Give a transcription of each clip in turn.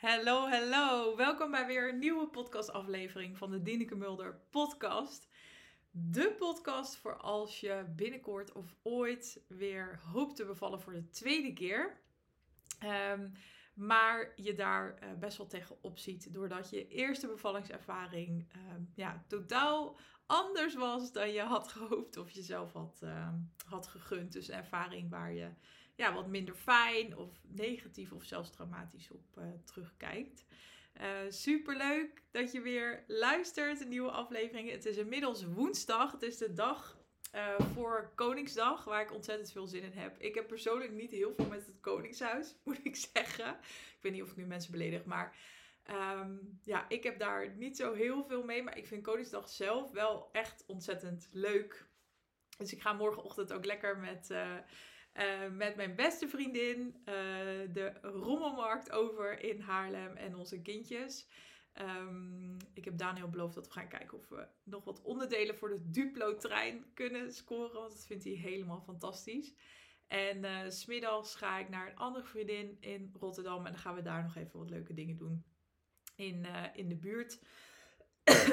Hallo, hallo. Welkom bij weer een nieuwe podcastaflevering van de Dineke Mulder Podcast. De podcast voor als je binnenkort of ooit weer hoopt te bevallen voor de tweede keer. Maar je daar best wel tegenop ziet doordat je eerste bevallingservaring totaal anders was dan je had gehoopt of jezelf had gegund. Dus een ervaring waar je wat minder fijn of negatief of zelfs traumatisch op terugkijkt. Superleuk dat je weer luistert, een nieuwe aflevering. Het is inmiddels woensdag, het is de dag voor Koningsdag, waar ik ontzettend veel zin in heb. Ik heb persoonlijk niet heel veel met het Koningshuis, moet ik zeggen. Ik weet niet of ik nu mensen beledig, maar ik heb daar niet zo heel veel mee. Maar ik vind Koningsdag zelf wel echt ontzettend leuk. Dus ik ga morgenochtend ook lekker met mijn beste vriendin de rommelmarkt over in Haarlem en onze kindjes. Ik heb Daniel beloofd dat we gaan kijken of we nog wat onderdelen voor de Duplo-trein kunnen scoren. Want dat vindt hij helemaal fantastisch. En 's middags ga ik naar een andere vriendin in Rotterdam. En dan gaan we daar nog even wat leuke dingen doen in de buurt.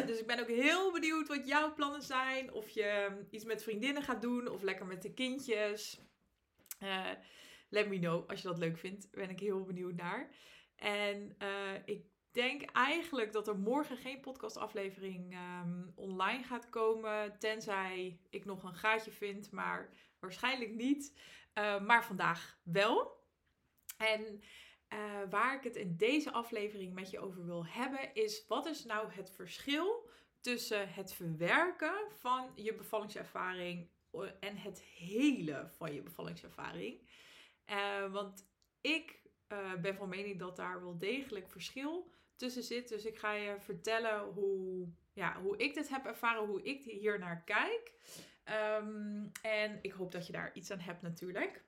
Dus ik ben ook heel benieuwd wat jouw plannen zijn. Of je iets met vriendinnen gaat doen of lekker met de kindjes. Let me know als je dat leuk vindt. Ben ik heel benieuwd naar. En Ik denk eigenlijk dat er morgen geen podcastaflevering online gaat komen. Tenzij ik nog een gaatje vind, maar waarschijnlijk niet. Maar vandaag wel. En waar ik het in deze aflevering met je over wil hebben is: wat is nou het verschil tussen het verwerken van je bevallingservaring en het helen van je bevallingservaring? Want ik ben van mening dat daar wel degelijk verschil tussen zit. Dus ik ga je vertellen hoe ik dit heb ervaren, hoe ik hier naar kijk. En ik hoop dat je daar iets aan hebt natuurlijk.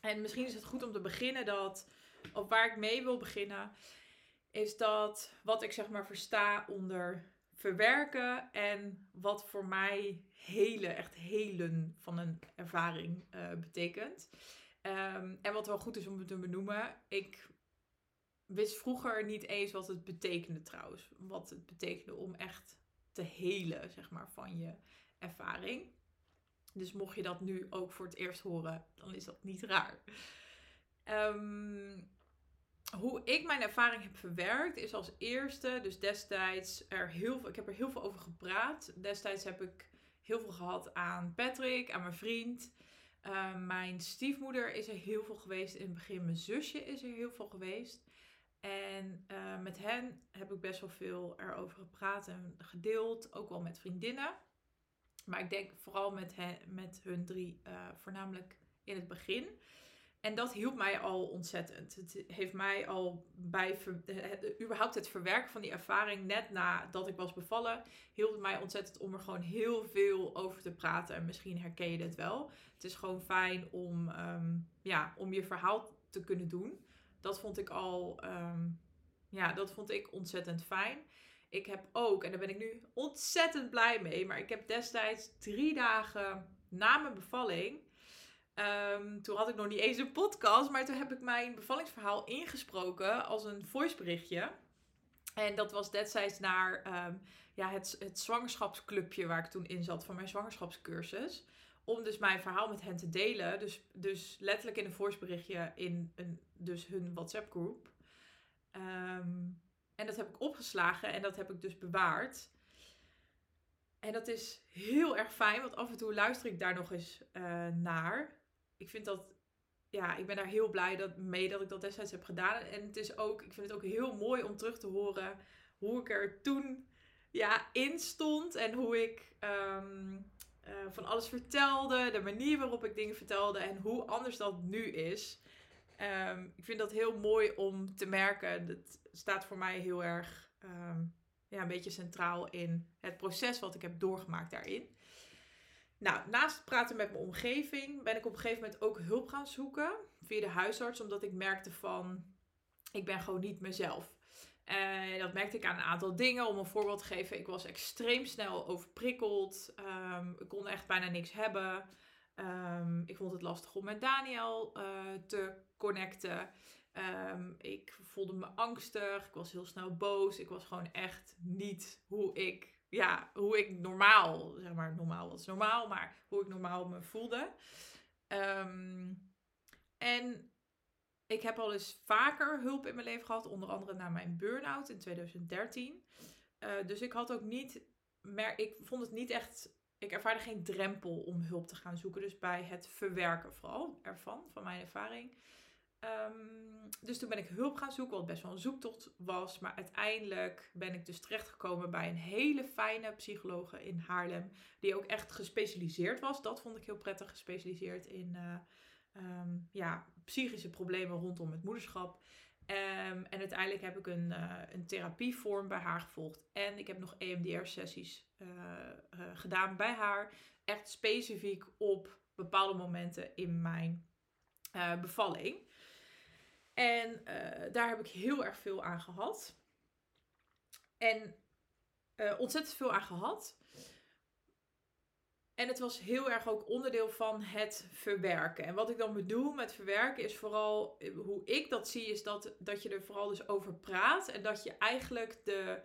En misschien is het goed om te beginnen waar ik mee wil beginnen, is dat wat ik zeg maar versta onder verwerken en wat voor mij echt helen van een ervaring betekent. En wat wel goed is om te benoemen, ik wist vroeger niet eens wat het betekende trouwens. Wat het betekende om echt te helen, zeg maar, van je ervaring. Dus mocht je dat nu ook voor het eerst horen, dan is dat niet raar. Hoe ik mijn ervaring heb verwerkt is als eerste, dus destijds ik heb er heel veel over gepraat. Destijds heb ik heel veel gehad aan Patrick, aan mijn vriend. Mijn stiefmoeder is er heel veel geweest in het begin. Mijn zusje is er heel veel geweest. En met hen heb ik best wel veel erover gepraat en gedeeld. Ook wel met vriendinnen. Maar ik denk vooral met hun drie voornamelijk in het begin. En dat hielp mij al ontzettend. Het heeft mij al bij überhaupt het verwerken van die ervaring net nadat ik was bevallen, hielp het mij ontzettend om er gewoon heel veel over te praten. En misschien herken je dit wel. Het is gewoon fijn om je verhaal te kunnen doen. Dat vond ik al ontzettend fijn. Ik heb ook, en daar ben ik nu ontzettend blij mee, maar ik heb destijds 3 dagen na mijn bevalling, toen had ik nog niet eens een podcast, maar toen heb ik mijn bevallingsverhaal ingesproken als een voiceberichtje. En dat was destijds naar het zwangerschapsclubje waar ik toen in zat van mijn zwangerschapscursus. Om dus mijn verhaal met hen te delen. Dus letterlijk in een voiceberichtje in dus hun WhatsApp groep. En dat heb ik opgeslagen en dat heb ik dus bewaard. En dat is heel erg fijn, want af en toe luister ik daar nog eens naar. Ik vind dat, ik ben daar heel blij mee dat ik dat destijds heb gedaan. En het is ook, ik vind het ook heel mooi om terug te horen hoe ik er toen in stond. En hoe ik van alles vertelde, de manier waarop ik dingen vertelde en hoe anders dat nu is. Ik vind dat heel mooi om te merken. Dat staat voor mij heel erg een beetje centraal in het proces wat ik heb doorgemaakt daarin. Nou, naast praten met mijn omgeving ben ik op een gegeven moment ook hulp gaan zoeken via de huisarts. Omdat ik merkte ik ben gewoon niet mezelf. Dat merkte ik aan een aantal dingen. Om een voorbeeld te geven, ik was extreem snel overprikkeld. Ik kon echt bijna niks hebben. Ik vond het lastig om met Daniel te connecten. Ik voelde me angstig. Ik was heel snel boos. Ik was gewoon echt niet hoe ik normaal, zeg maar, normaal was normaal, maar hoe ik normaal me voelde. En ik heb al eens vaker hulp in mijn leven gehad, onder andere na mijn burn-out in 2013. Dus ik had ook niet, ik vond het niet echt, ik ervaarde geen drempel om hulp te gaan zoeken. Dus bij het verwerken vooral ervan, van mijn ervaring. Dus toen ben ik hulp gaan zoeken, wat best wel een zoektocht was. Maar uiteindelijk ben ik dus terechtgekomen bij een hele fijne psychologe in Haarlem. Die ook echt gespecialiseerd was. Dat vond ik heel prettig, gespecialiseerd in psychische problemen rondom het moederschap. En uiteindelijk heb ik een therapievorm bij haar gevolgd. En ik heb nog EMDR-sessies gedaan bij haar. Echt specifiek op bepaalde momenten in mijn bevalling. En daar heb ik heel erg veel aan gehad. En ontzettend veel aan gehad. En het was heel erg ook onderdeel van het verwerken. En wat ik dan bedoel met verwerken is vooral, hoe ik dat zie, is dat je er vooral dus over praat. En dat je eigenlijk de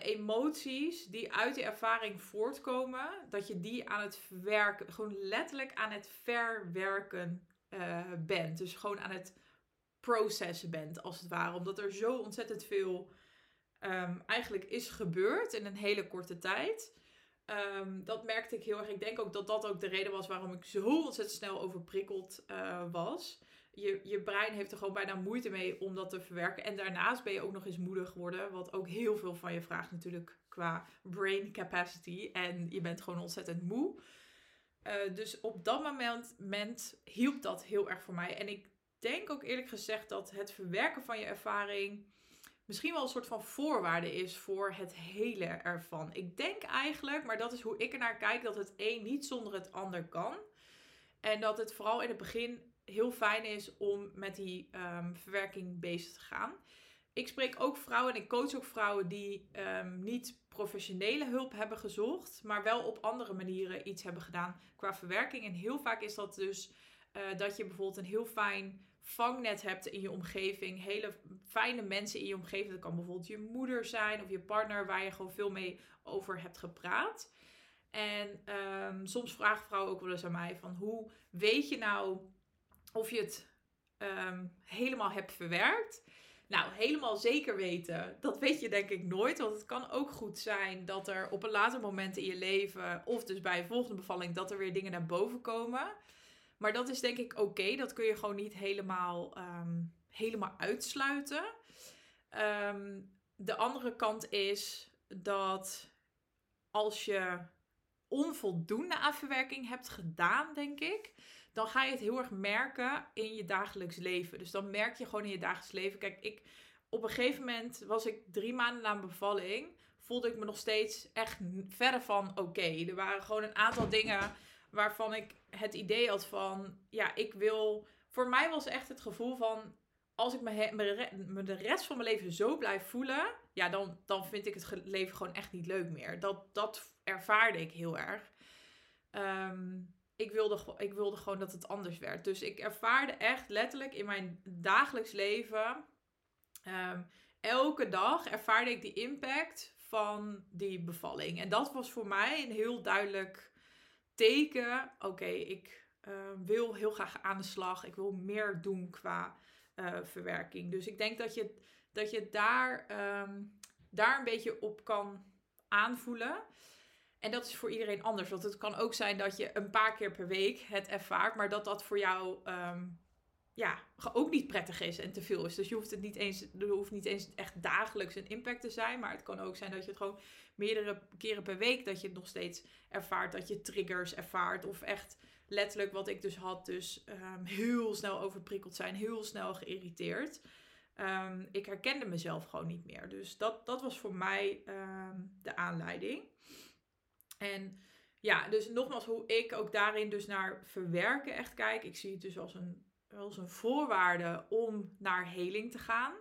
emoties die uit de ervaring voortkomen, dat je die aan het verwerken, gewoon letterlijk aan het verwerken bent. Dus gewoon aan het processen bent, als het ware. Omdat er zo ontzettend veel eigenlijk is gebeurd in een hele korte tijd. Dat merkte ik heel erg. Ik denk ook dat dat ook de reden was waarom ik zo ontzettend snel overprikkeld was. Je brein heeft er gewoon bijna moeite mee om dat te verwerken. En daarnaast ben je ook nog eens moeder geworden. Wat ook heel veel van je vraagt natuurlijk qua brain capacity. En je bent gewoon ontzettend moe. Dus op dat moment hielp dat heel erg voor mij. En ik denk ook eerlijk gezegd dat het verwerken van je ervaring misschien wel een soort van voorwaarde is voor het hele ervan. Ik denk eigenlijk, maar dat is hoe ik ernaar kijk, dat het een niet zonder het ander kan. En dat het vooral in het begin heel fijn is om met die verwerking bezig te gaan. Ik spreek ook vrouwen en ik coach ook vrouwen die niet professionele hulp hebben gezocht, maar wel op andere manieren iets hebben gedaan qua verwerking. En heel vaak is dat dus dat je bijvoorbeeld een heel fijn vangnet hebt in je omgeving. Hele fijne mensen in je omgeving. Dat kan bijvoorbeeld je moeder zijn of je partner, waar je gewoon veel mee over hebt gepraat. En soms vragen vrouwen ook wel eens aan mij van, hoe weet je nou of je het helemaal hebt verwerkt? Nou, helemaal zeker weten, dat weet je denk ik nooit. Want het kan ook goed zijn dat er op een later moment in je leven, of dus bij een volgende bevalling, dat er weer dingen naar boven komen. Maar dat is denk ik oké. Dat kun je gewoon niet helemaal uitsluiten. De andere kant is dat als je onvoldoende aan verwerking hebt gedaan, denk ik, dan ga je het heel erg merken in je dagelijks leven. Dus dan merk je gewoon in je dagelijks leven. Kijk, op een gegeven moment was ik 3 maanden na mijn bevalling, voelde ik me nog steeds echt verre van oké. Er waren gewoon een aantal dingen waarvan ik het idee had van, voor mij was echt het gevoel van, als ik me de rest van mijn leven zo blijf voelen, ja, dan vind ik het leven gewoon echt niet leuk meer. Dat ervaarde ik heel erg. Ik wilde gewoon dat het anders werd. Dus ik ervaarde echt letterlijk in mijn dagelijks leven, elke dag ervaarde ik die impact van die bevalling. En dat was voor mij een heel duidelijk teken, oké, ik wil heel graag aan de slag. Ik wil meer doen qua verwerking. Dus ik denk dat je daar een beetje op kan aanvoelen. En dat is voor iedereen anders. Want het kan ook zijn dat je een paar keer per week het ervaart, maar dat voor jou ook niet prettig is en te veel is. Dus er hoeft niet eens echt dagelijks een impact te zijn. Maar het kan ook zijn dat je het gewoon meerdere keren per week, dat je het nog steeds ervaart. Dat je triggers ervaart. Of echt letterlijk wat ik dus had. Dus heel snel overprikkeld zijn. Heel snel geïrriteerd. Ik herkende mezelf gewoon niet meer. Dus dat was voor mij de aanleiding. En ja, dus nogmaals, hoe ik ook daarin dus naar verwerken echt kijk. Ik zie het dus als een voorwaarde om naar heling te gaan.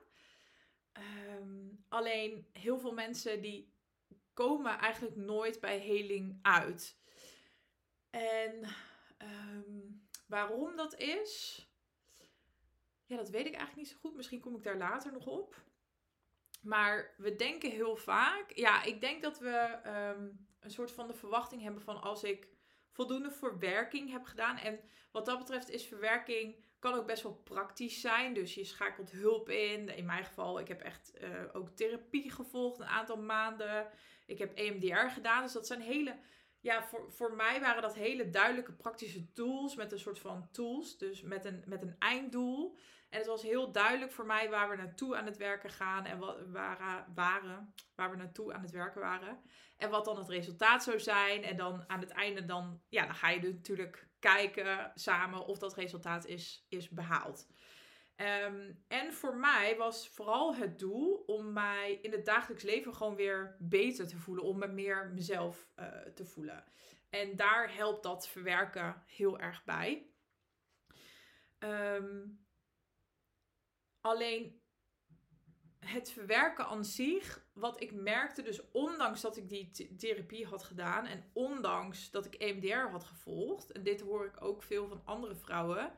Alleen heel veel mensen die komen eigenlijk nooit bij heling uit. En waarom dat is? Ja, dat weet ik eigenlijk niet zo goed. Misschien kom ik daar later nog op. Maar we denken heel vaak... Ja, ik denk dat we een soort van de verwachting hebben van... als ik voldoende verwerking heb gedaan. En wat dat betreft is verwerking... kan ook best wel praktisch zijn. Dus je schakelt hulp in. In mijn geval, ik heb echt ook therapie gevolgd een aantal maanden. Ik heb EMDR gedaan. Dus dat zijn hele... Ja, voor mij waren dat hele duidelijke praktische tools. Met een soort van tools. Dus met een einddoel. En het was heel duidelijk voor mij waar we naartoe aan het werken gaan. En waar we naartoe aan het werken waren. En wat dan het resultaat zou zijn. En dan aan het einde dan... Ja, dan ga je natuurlijk kijken samen of dat resultaat is behaald. En voor mij was vooral het doel om mij in het dagelijks leven gewoon weer beter te voelen. Om me meer mezelf te voelen. En daar helpt dat verwerken heel erg bij. Alleen het verwerken aan zich, wat ik merkte dus ondanks dat ik die therapie had gedaan. En ondanks dat ik EMDR had gevolgd. En dit hoor ik ook veel van andere vrouwen.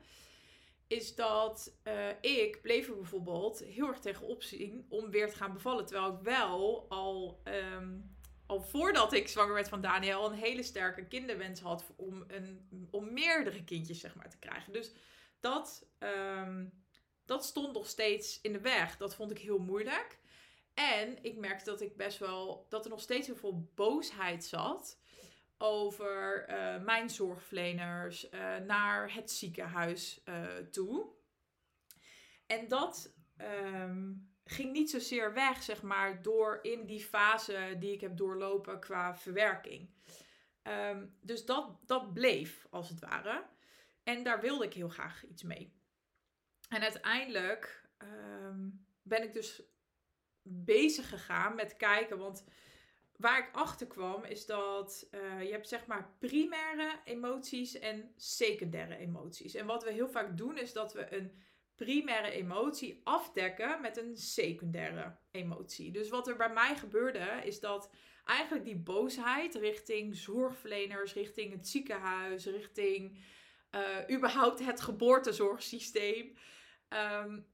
Is dat ik bleef er bijvoorbeeld heel erg tegenop zien om weer te gaan bevallen. Terwijl ik wel al voordat ik zwanger werd van Daniel een hele sterke kinderwens had om meerdere kindjes zeg maar te krijgen. Dus dat stond nog steeds in de weg. Dat vond ik heel moeilijk. En ik merkte dat ik best wel dat er nog steeds heel veel boosheid zat over mijn zorgverleners naar het ziekenhuis toe. En dat ging niet zozeer weg, zeg maar, door in die fase die ik heb doorlopen qua verwerking. Dus dat bleef, als het ware. En daar wilde ik heel graag iets mee. En uiteindelijk ben ik dus bezig gegaan met kijken, want... Waar ik achter kwam is dat je hebt zeg maar primaire emoties en secundaire emoties. En wat we heel vaak doen is dat we een primaire emotie afdekken met een secundaire emotie. Dus wat er bij mij gebeurde is dat eigenlijk die boosheid richting zorgverleners, richting het ziekenhuis, richting überhaupt het geboortezorgsysteem.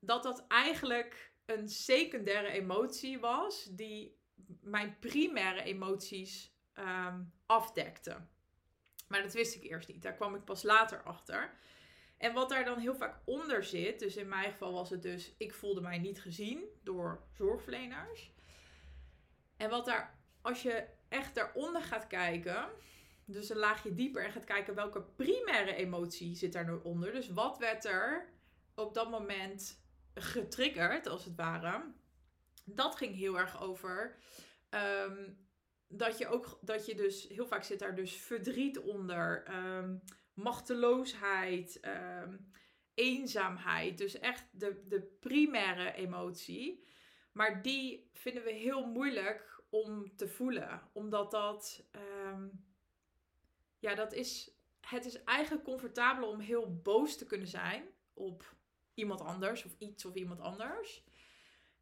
Dat eigenlijk een secundaire emotie was die... mijn primaire emoties afdekte. Maar dat wist ik eerst niet. Daar kwam ik pas later achter. En wat daar dan heel vaak onder zit... Dus in mijn geval was het dus... Ik voelde mij niet gezien door zorgverleners. En wat daar... Als je echt daaronder gaat kijken... Dus een laagje dieper... En gaat kijken welke primaire emotie zit daar nou onder. Dus wat werd er op dat moment getriggerd, als het ware... Dat ging heel erg over dat je dus heel vaak zit daar dus verdriet onder, machteloosheid, eenzaamheid. Dus echt de primaire emotie. Maar die vinden we heel moeilijk om te voelen. Omdat het is eigenlijk comfortabel om heel boos te kunnen zijn op iemand anders of iets of iemand anders.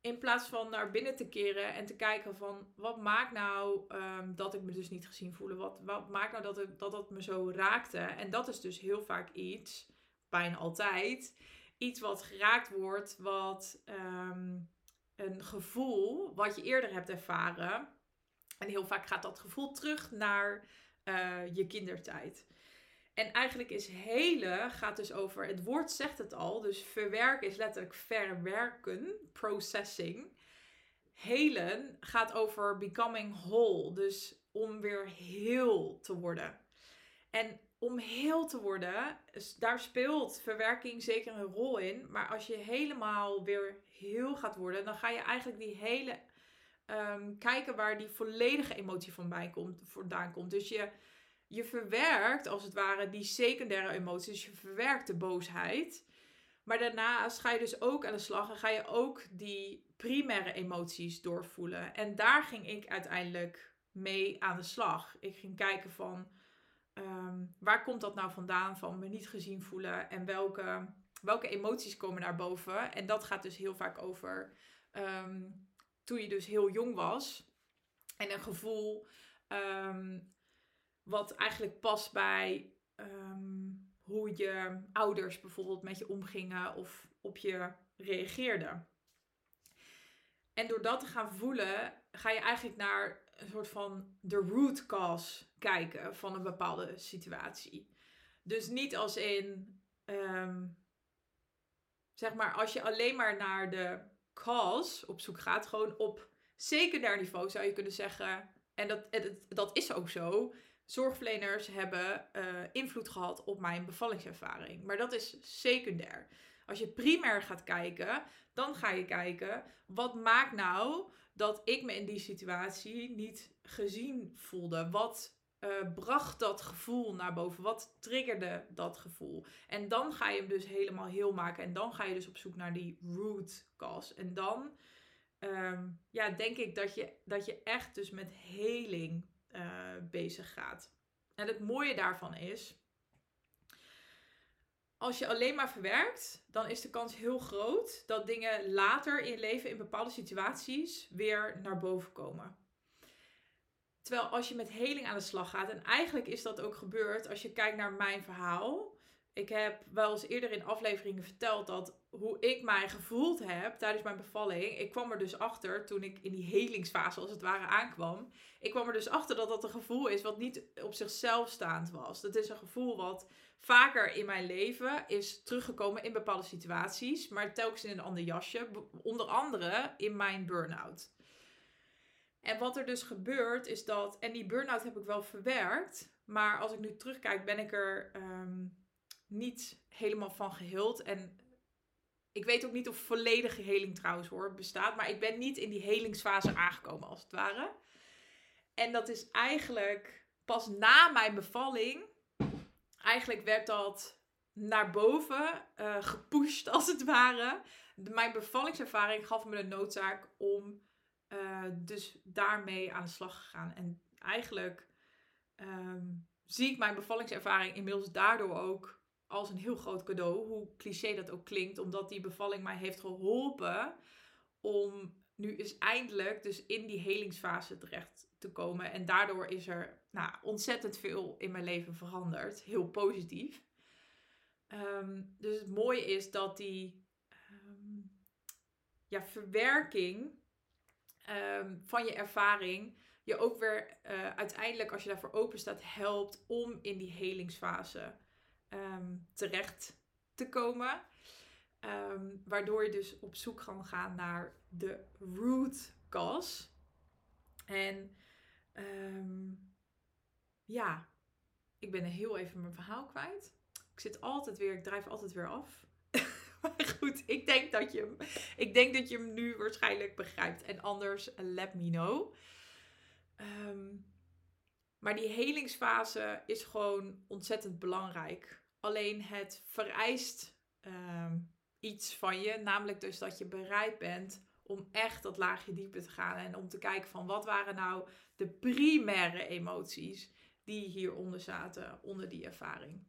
In plaats van naar binnen te keren en te kijken van... Wat maakt nou dat ik me dus niet gezien voelde? Wat maakt nou dat me zo raakte? En dat is dus heel vaak iets, bijna altijd... Iets wat geraakt wordt, wat een gevoel wat je eerder hebt ervaren. En heel vaak gaat dat gevoel terug naar je kindertijd. En eigenlijk is hele, gaat dus over, het woord zegt het al, dus verwerken is letterlijk verwerken, processing. Helen gaat over becoming whole, dus om weer heel te worden. En om heel te worden, daar speelt verwerking zeker een rol in, maar als je helemaal weer heel gaat worden, dan ga je eigenlijk die hele, kijken waar die volledige emotie vandaan komt. Dus je verwerkt, als het ware, die secundaire emoties. Dus je verwerkt de boosheid. Maar daarnaast ga je dus ook aan de slag en ga je ook die primaire emoties doorvoelen. En daar ging ik uiteindelijk mee aan de slag. Ik ging kijken van, waar komt dat nou vandaan? Van me niet gezien voelen en welke emoties komen daar boven? En dat gaat dus heel vaak over toen je dus heel jong was. En een gevoel... Wat eigenlijk past bij hoe je ouders bijvoorbeeld met je omgingen. Of op je reageerde. En door dat te gaan voelen, ga je eigenlijk naar een soort van de root cause kijken van een bepaalde situatie. Dus niet als in, zeg maar, als je alleen maar naar de cause op zoek gaat, gewoon op secundair niveau zou je kunnen zeggen, en dat is ook zo, zorgverleners hebben invloed gehad op mijn bevallingservaring. Maar dat is secundair. Als je primair gaat kijken, dan ga je kijken, wat maakt nou dat ik me in die situatie niet gezien voelde? Wat bracht dat gevoel naar boven? Wat triggerde dat gevoel? En dan ga je hem dus helemaal heel maken. En dan ga je dus op zoek naar die root cause. En dan denk ik dat je echt dus met heling bezig gaat. En het mooie daarvan is, als je alleen maar verwerkt, dan is de kans heel groot dat dingen later in je leven in bepaalde situaties weer naar boven komen. Terwijl als je met heling aan de slag gaat, en eigenlijk is dat ook gebeurd als je kijkt naar mijn verhaal. Ik heb wel eens eerder in afleveringen verteld dat hoe ik mij gevoeld heb tijdens mijn bevalling. Ik kwam er dus achter toen ik in die helingsfase als het ware aankwam. Ik kwam er dus achter dat dat een gevoel is wat niet op zichzelf staand was. Dat is een gevoel wat vaker in mijn leven is teruggekomen in bepaalde situaties. Maar telkens in een ander jasje. Onder andere in mijn burn-out. En wat er dus gebeurt is dat... En die burn-out heb ik wel verwerkt. Maar als ik nu terugkijk ben ik er niet helemaal van geheeld. En ik weet ook niet of volledige heling trouwens hoor bestaat. Maar ik ben niet in die helingsfase aangekomen als het ware. En dat is eigenlijk pas na mijn bevalling. Eigenlijk werd dat naar boven gepusht als het ware. Mijn bevallingservaring gaf me de noodzaak om dus daarmee aan de slag te gaan. En eigenlijk zie ik mijn bevallingservaring inmiddels daardoor ook als een heel groot cadeau. Hoe cliché dat ook klinkt. Omdat die bevalling mij heeft geholpen om nu eens eindelijk dus in die helingsfase terecht te komen. En daardoor is er ontzettend veel in mijn leven veranderd. Heel positief. Dus het mooie is dat die verwerking van je ervaring je ook weer uiteindelijk als je daarvoor open staat helpt om in die helingsfase terecht te komen. Waardoor je dus op zoek kan gaan naar de root cause. En ik ben heel even mijn verhaal kwijt. Ik drijf altijd weer af. Maar goed, ik denk dat je hem nu waarschijnlijk begrijpt. En anders, let me know. Maar die helingsfase is gewoon ontzettend belangrijk. Alleen het vereist iets van je. Namelijk dus dat je bereid bent om echt dat laagje dieper te gaan. En om te kijken van wat waren nou de primaire emoties die hieronder zaten. Onder die ervaring.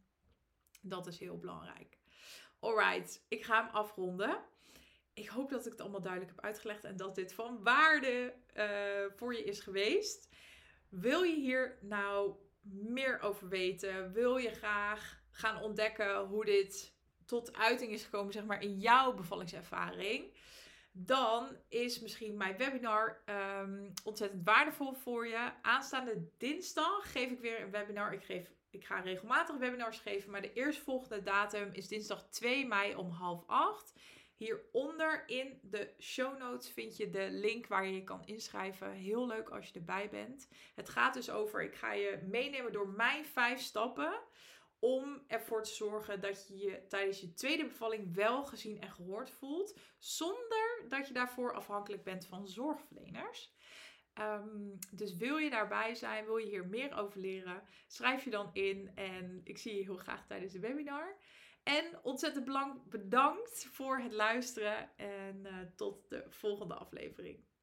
Dat is heel belangrijk. Alright, ik ga hem afronden. Ik hoop dat ik het allemaal duidelijk heb uitgelegd. En dat dit van waarde voor je is geweest. Wil je hier nou meer over weten? Wil je graag gaan ontdekken hoe dit tot uiting is gekomen, zeg maar, in jouw bevallingservaring? Dan is misschien mijn webinar ontzettend waardevol voor je. Aanstaande dinsdag geef ik weer een webinar. Ik ga regelmatig webinars geven, maar de eerstvolgende datum is dinsdag 2 mei om 7:30. Hieronder in de show notes vind je de link waar je je kan inschrijven. Heel leuk als je erbij bent. Het gaat dus over, ik ga je meenemen door mijn 5 stappen om ervoor te zorgen dat je je tijdens je tweede bevalling wel gezien en gehoord voelt, zonder dat je daarvoor afhankelijk bent van zorgverleners. Dus wil je daarbij zijn, wil je hier meer over leren, schrijf je dan in en ik zie je heel graag tijdens de webinar. En ontzettend bedankt voor het luisteren en tot de volgende aflevering.